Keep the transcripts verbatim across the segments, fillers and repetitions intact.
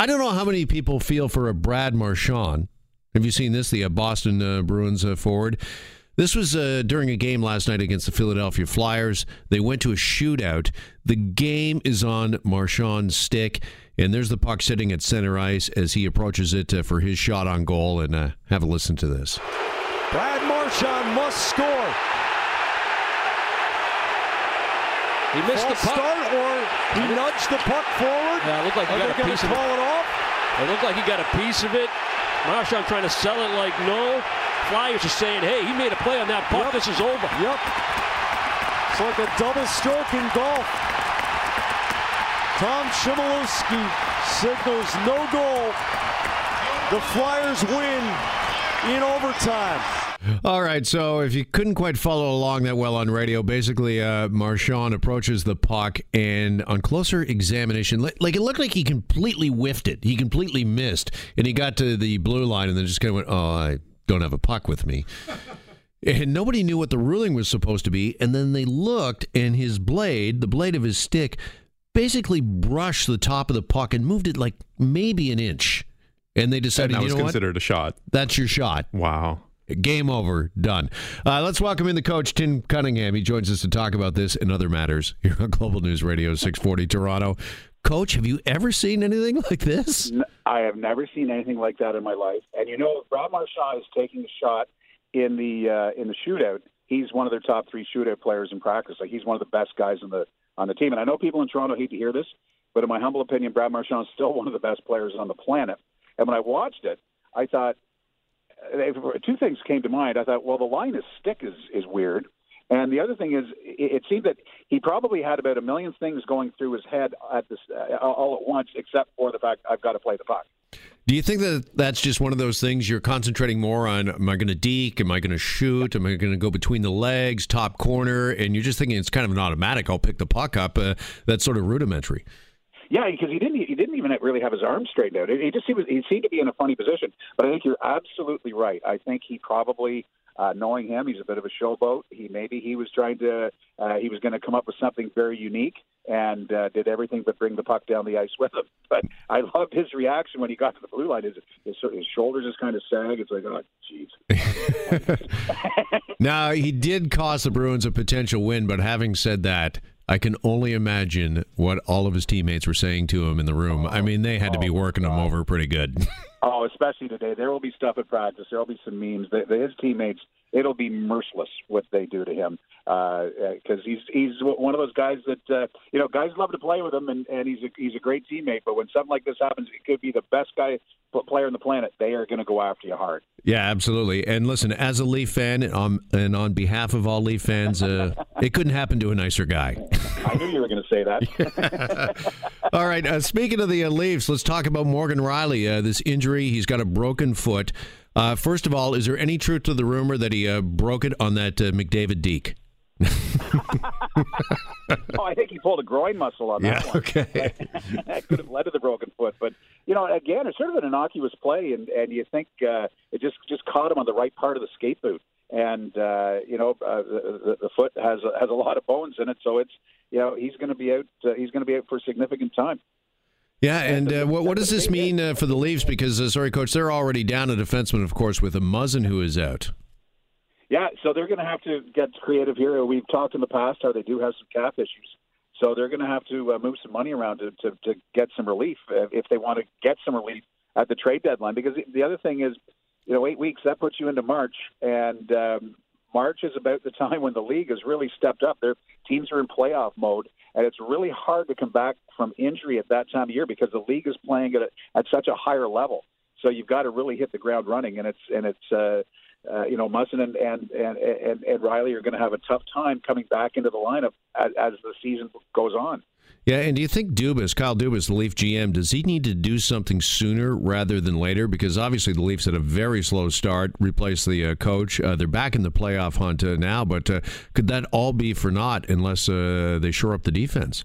I don't know how many people feel for a Brad Marchand. Have you seen this? The uh, Boston uh, Bruins uh, forward. This was uh, during a game last night against the Philadelphia Flyers. They went to a shootout. The game is on Marchand's stick, and there's the puck sitting at center ice as he approaches it uh, for his shot on goal. And uh, have a listen to this. Brad Marchand must score. He missed False the puck. Start, or he nudged the puck forward. Yeah, it looked like he got a piece of it. It off? It looked like he got a piece of it. Marchand trying to sell it like no. Flyers are saying, hey, he made a play on that puck. Yep. This is over. Yep. It's like a double stroke in golf. Tom Chmielski signals no goal. The Flyers win in overtime. All right, so if you couldn't quite follow along that well on radio, basically uh, Marchand approaches the puck, and on closer examination, like it looked like he completely whiffed it. He completely missed, and he got to the blue line and then just kind of went, oh, I... don't have a puck with me. And nobody knew what the ruling was supposed to be, and then they looked, and his blade, the blade of his stick, basically brushed the top of the puck and moved it like maybe an inch. And they decided, and that was you know considered what? a shot. That's your shot. Wow. Game over. Done. Uh, let's welcome in the coach, Tim Cunningham. He joins us to talk about this and other matters here on Global News Radio six forty Toronto. Coach, have you ever seen anything like this? I have never seen anything like that in my life. And you know, Rob Marchand is taking a shot in the uh, in the shootout. He's one of their top three shootout players in practice. Like he's one of the best guys on the on the team. And I know people in Toronto hate to hear this, but in my humble opinion, Brad Marchand is still one of the best players on the planet. And when I watched it, I thought two things came to mind. I thought, well, the line of stick is is weird. And the other thing is, it seemed that he probably had about a million things going through his head at this uh, all at once, except for the fact I've got to play the puck. Do you think that that's just one of those things you're concentrating more on? Am I going to deke? Am I going to shoot? Am I going to go between the legs, top corner? And you're just thinking it's kind of an automatic. I'll pick the puck up. Uh, that's sort of rudimentary. Yeah, because he didn't he didn't even really have his arm straightened out. He just he was he seemed to be in a funny position. But I think you're absolutely right. I think he probably. Uh, knowing him, he's a bit of a showboat. He maybe he was trying to uh, he was going to come up with something very unique and uh, did everything but bring the puck down the ice with him. But I loved his reaction when he got to the blue line. His his, his shoulders just kind of sag. It's like, oh, jeez. Now he did cost the Bruins a potential win, but having said that, I can only imagine what all of his teammates were saying to him in the room. Oh, I mean, they had oh, to be working God. him over pretty good. Oh, especially today. There will be stuff at practice. There will be some memes. The, the, his teammates, it'll be merciless what they do to him because uh, he's he's one of those guys that, uh, you know, guys love to play with him, and, and he's, a, he's a great teammate. But when something like this happens, it could be the best guy player on the planet. They are going to go after you hard. Yeah, absolutely. And listen, as a Leaf fan, and on, and on behalf of all Leaf fans, uh, it couldn't happen to a nicer guy. I knew you were going to say that. Yeah. All right. Uh, speaking of the uh, Leafs, let's talk about Morgan Rielly. Uh, this injury, he's got a broken foot. Uh, first of all, is there any truth to the rumor that he uh, broke it on that uh, McDavid deke? Oh, I think he pulled a groin muscle on that yeah, one. Okay. That could have led to the broken foot. But, you know, again, it's sort of an innocuous play, and, and you think uh, it just, just caught him on the right part of the skate boot. And, uh, you know, uh, the, the foot has, has a lot of bones in it, so it's, you know, he's going to be out. Uh, he's going to be out for a significant time. Yeah, and uh, what, what does this mean uh, for the Leafs? Because, uh, sorry, Coach, they're already down a defenseman, of course, with a Muzzin who is out. Yeah, so they're going to have to get creative here. We've talked in the past how they do have some cap issues. So they're going to have to uh, move some money around to, to, to get some relief uh, if they want to get some relief at the trade deadline. Because the other thing is, you know, eight weeks, that puts you into March. And um, March is about the time when the league has really stepped up. Their teams are in playoff mode. And it's really hard to come back from injury at that time of year because the league is playing at, a, at such a higher level. So you've got to really hit the ground running. And it's and it's uh, uh, you know Muzzin and and, and and and Rielly are going to have a tough time coming back into the lineup as, as the season goes on. Yeah, and do you think Dubas, Kyle Dubas, the Leaf G M, does he need to do something sooner rather than later? Because obviously the Leafs had a very slow start, replaced the uh, coach. Uh, they're back in the playoff hunt uh, now, but uh, could that all be for naught unless uh, they shore up the defense?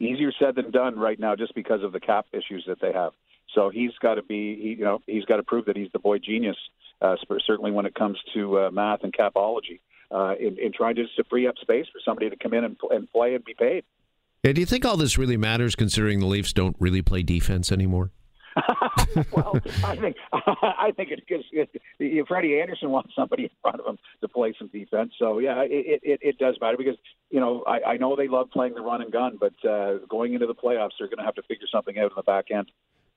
Easier said than done right now just because of the cap issues that they have. So he's got to be, he, you know, he's got to prove that he's the boy genius, uh, certainly when it comes to uh, math and capology, uh, in, in trying just to free up space for somebody to come in and, and play and be paid. Yeah, do you think all this really matters considering the Leafs don't really play defense anymore? Well, I think I think it's just it's, Freddie Anderson wants somebody in front of him to play some defense. So yeah, it it, it does matter because you know I, I know they love playing the run and gun, but uh, going into the playoffs, they're going to have to figure something out in the back end.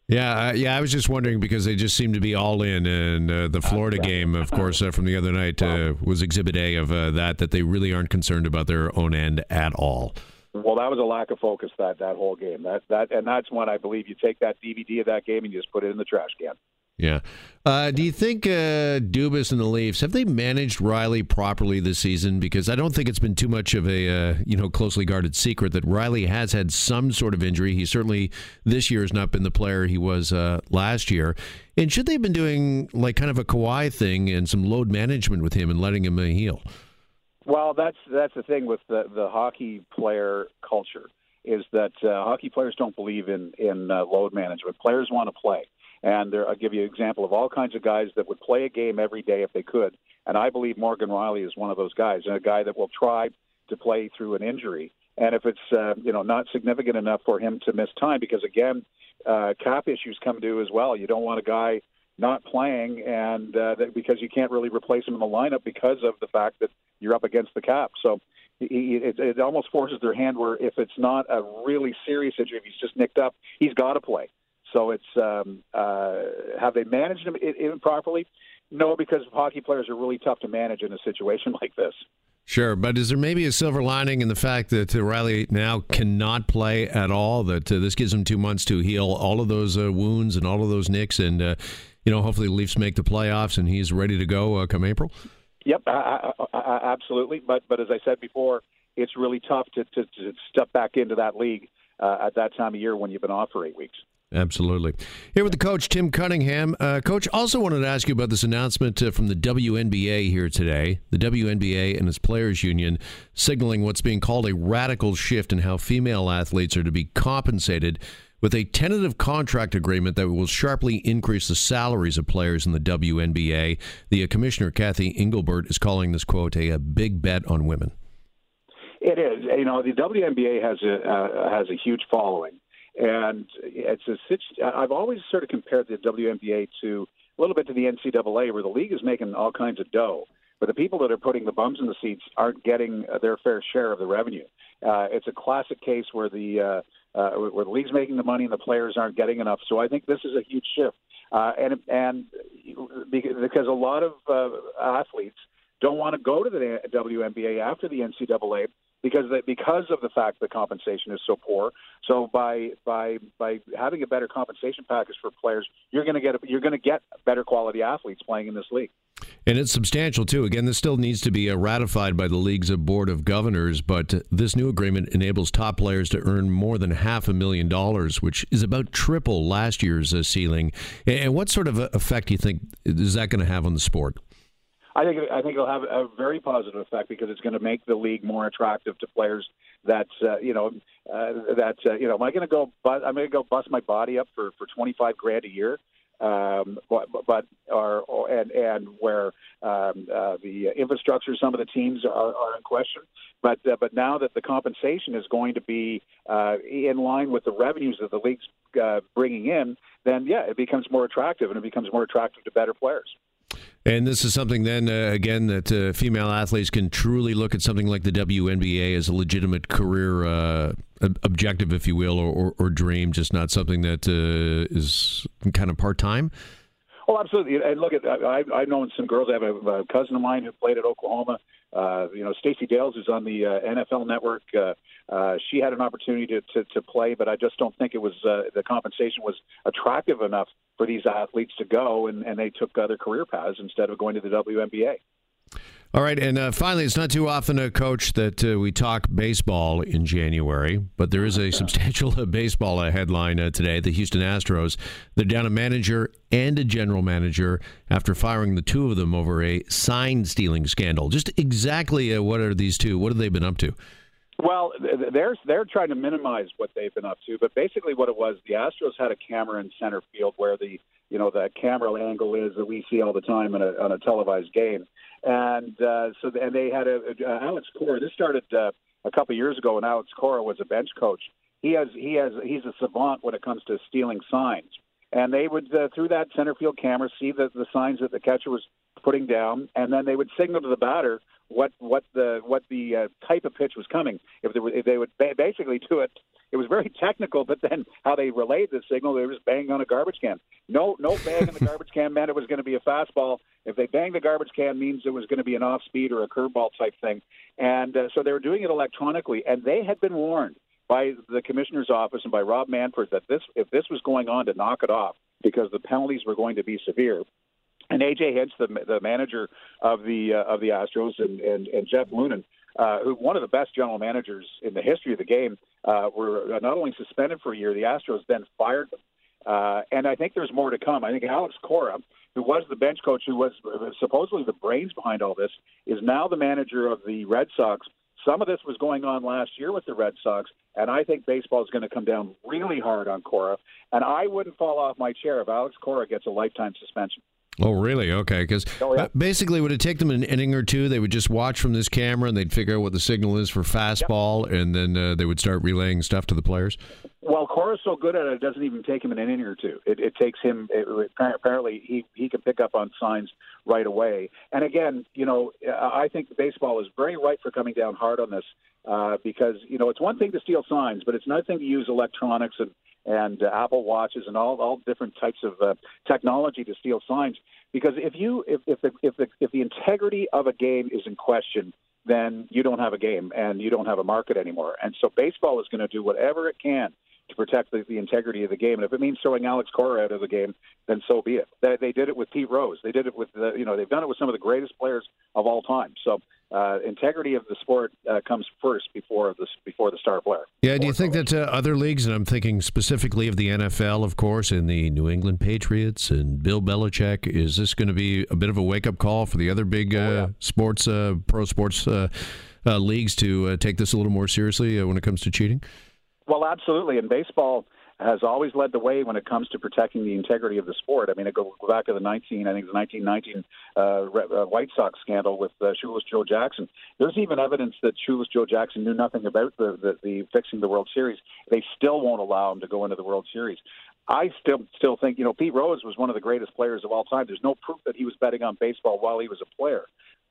Yeah, uh, yeah. I was just wondering because they just seem to be all in, and uh, the Florida uh, yeah. game, of course, uh, from the other night uh, was Exhibit A of uh, that. That they really aren't concerned about their own end at all. Well, that was a lack of focus that that whole game. That that and that's when I believe you take that D V D of that game and you just put it in the trash can. Yeah. Uh, do you think uh, Dubas and the Leafs, have they managed Rielly properly this season? Because I don't think it's been too much of a uh, you know closely guarded secret that Rielly has had some sort of injury. He certainly this year has not been the player he was uh, last year. And should they have been doing like kind of a Kawhi thing and some load management with him and letting him uh, heal? Well, that's that's the thing with the, the hockey player culture is that uh, hockey players don't believe in, in uh, load management. Players want to play. And there, I'll give you an example of all kinds of guys that would play a game every day if they could. And I believe Morgan Rielly is one of those guys, and a guy that will try to play through an injury. And if it's uh, you know not significant enough for him to miss time, because, again, uh, cap issues come due as well. You don't want a guy not playing and uh, that because you can't really replace him in the lineup because of the fact that you're up against the cap. So it, it almost forces their hand where if it's not a really serious injury, if he's just nicked up, he's got to play. So it's um, uh, have they managed him improperly? No, because hockey players are really tough to manage in a situation like this. Sure, but is there maybe a silver lining in the fact that Rielly now cannot play at all, that uh, this gives him two months to heal all of those uh, wounds and all of those nicks, and uh, you know, hopefully the Leafs make the playoffs and he's ready to go uh, come April? Yep, I, I, I, absolutely. But but as I said before, it's really tough to, to, to step back into that league uh, at that time of year when you've been off for eight weeks. Absolutely. Here with the coach, Tim Cunningham. Uh, coach, also wanted to ask you about this announcement uh, from the W N B A here today. The W N B A and its players union signaling what's being called a radical shift in how female athletes are to be compensated with a tentative contract agreement that will sharply increase the salaries of players in the W N B A. The uh, commissioner, Kathy Engelbert, is calling this, quote, a, a big bet on women. It is. You know, the W N B A has a, uh, has a huge following. And it's a, I've always sort of compared the W N B A to a little bit to the N C double A, where the league is making all kinds of dough, but the people that are putting the bums in the seats aren't getting their fair share of the revenue. Uh, it's a classic case where the uh, uh, where the league's making the money and the players aren't getting enough. So I think this is a huge shift, uh, and and because a lot of uh, athletes don't want to go to the W N B A after the N C double A. Because they, because of the fact that compensation is so poor, so by by by having a better compensation package for players, you're going to get a, you're going to get better quality athletes playing in this league, and it's substantial too. Again, this still needs to be ratified by the league's board of governors, but this new agreement enables top players to earn more than half a million dollars, which is about triple last year's ceiling. And what sort of effect do you think is that going to have on the sport? I think I think it'll have a very positive effect because it's going to make the league more attractive to players. That uh, you know uh, that uh, you know, am I going to go? But I'm going to go bust my body up for, for twenty five grand a year. Um, but, but or, or and and where um, uh, the infrastructure, some of the teams are, are in question. But uh, but now that the compensation is going to be uh, in line with the revenues that the league's uh, bringing in, then yeah, it becomes more attractive, and it becomes more attractive to better players. And this is something then, uh, again, that uh, female athletes can truly look at something like the W N B A as a legitimate career uh, ob- objective, if you will, or, or, or dream, just not something that uh, is kind of part-time? Oh, absolutely. And look, at I, I've known some girls. I have a, a cousin of mine who played at Oklahoma. Uh, you know, Stacey Dales is on the uh, N F L network. Uh, uh, she had an opportunity to, to, to play, but I just don't think it was uh, the compensation was attractive enough for these athletes to go, and, and they took other career paths instead of going to the W N B A. All right, and uh, finally, it's not too often, uh, Coach, that uh, we talk baseball in January, but there is a substantial uh, baseball uh, headline uh, today. The Houston Astros, they're down a manager and a general manager after firing the two of them over a sign-stealing scandal. Just exactly uh, what are these two? What have they been up to? Well, they're, they're trying to minimize what they've been up to, but basically what it was, the Astros had a camera in center field where the you know, the camera angle is that we see all the time in a, on a televised game. And uh, so and they had a, a Alex Cora. This started uh, a couple of years ago when Alex Cora was a bench coach. He has he has he's a savant when it comes to stealing signs. and they would, uh, through that center field camera, see the, the signs that the catcher was putting down, and then they would signal to the batter what what the what the uh, type of pitch was coming. If they, were, if they would ba- basically do it, it was very technical. But then how they relayed the signal, they were just banging on a garbage can. No, no bang on the garbage can meant it was going to be a fastball. If they banged the garbage can, means it was going to be an off-speed or a curveball type thing. And uh, so they were doing it electronically, and they had been warned by the commissioner's office and by Rob Manfred that this, if this was going on, to knock it off because the penalties were going to be severe. And A J. Hinch, the, the manager of the uh, of the Astros, and, and, and Jeff Lunen, uh, who one of the best general managers in the history of the game, uh, were not only suspended for a year, the Astros then fired them. Uh, and I think there's more to come. I think Alex Cora, who was the bench coach, who was supposedly the brains behind all this, is now the manager of the Red Sox. Some of this was going on last year with the Red Sox, and I think baseball is going to come down really hard on Cora. And I wouldn't fall off my chair if Alex Cora gets a lifetime suspension. Oh, really? Okay, because oh, yeah. basically would it take them an inning or two? They would just watch from this camera, and they'd figure out what the signal is for fastball, yep. and then uh, they would start relaying stuff to the players? Well, Cora's so good at it, it doesn't even take him an inning or two. It, it takes him it, – apparently he, he can pick up on signs right away. And, again, you know, I think baseball is very right for coming down hard on this uh, because, you know, it's one thing to steal signs, but it's another thing to use electronics and – and uh, Apple Watches and all, all different types of uh, technology to steal signs. Because if you if if the, if the if the integrity of a game is in question, then you don't have a game and you don't have a market anymore. And so baseball is going to do whatever it can to protect the, the integrity of the game. And if it means throwing Alex Cora out of the game, then so be it. They, they did it with Pete Rose. They did it with the, you know they've done it with some of the greatest players of all time. So. Uh, integrity of the sport uh, comes first before the before the star player. Yeah, do you think that uh, other leagues, and I'm thinking specifically of the N F L, of course, and the New England Patriots and Bill Belichick, is this going to be a bit of a wake-up call for the other big uh, oh, yeah. sports, uh, pro sports uh, uh, leagues to uh, take this a little more seriously uh, when it comes to cheating? Well, absolutely, and baseball has always led the way when it comes to protecting the integrity of the sport. I mean, it goes back to the nineteen, I think the nineteen nineteen uh, White Sox scandal with uh, Shoeless Joe Jackson. There's even evidence that Shoeless Joe Jackson knew nothing about the, the, the fixing the World Series. They still won't allow him to go into the World Series. I still still think, you know, Pete Rose was one of the greatest players of all time. There's no proof that he was betting on baseball while he was a player.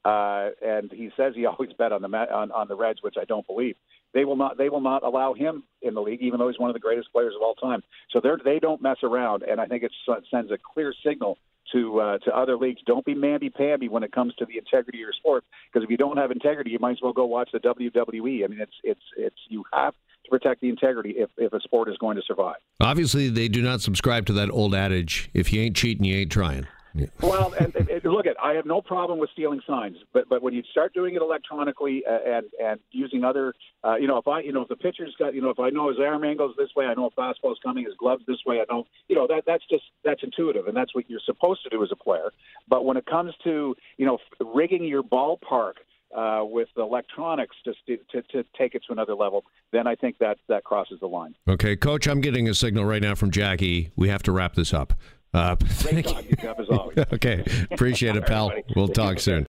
Uh, and he says he always bet on the on, on the Reds, which I don't believe. They will not. They will not allow him in the league, even though he's one of the greatest players of all time. So they they don't mess around, and I think it sends a clear signal to uh, to other leagues. Don't be mamby-pamby when it comes to the integrity of your sport, because if you don't have integrity, you might as well go watch the W W E. I mean, it's it's it's you have to protect the integrity if, if a sport is going to survive. Obviously, they do not subscribe to that old adage: "If you ain't cheating, you ain't trying." Yeah. Well, and, and look, at I have no problem with stealing signs, but but when you start doing it electronically uh, and and using other, uh, you know, if I, you know, if the pitcher's got, you know, if I know his arm angle's this way, I know a fastball's coming, his glove's this way, I know, you know, that that's just that's intuitive, and that's what you're supposed to do as a player. But when it comes to, you know, rigging your ballpark Uh, with electronics just to, to to take it to another level, then I think that that crosses the line. Okay, Coach, I'm getting a signal right now from Jackie. We have to wrap this up. Uh, Great talk, you, Jeff, as always. Okay, appreciate it, pal. Right, we'll talk soon.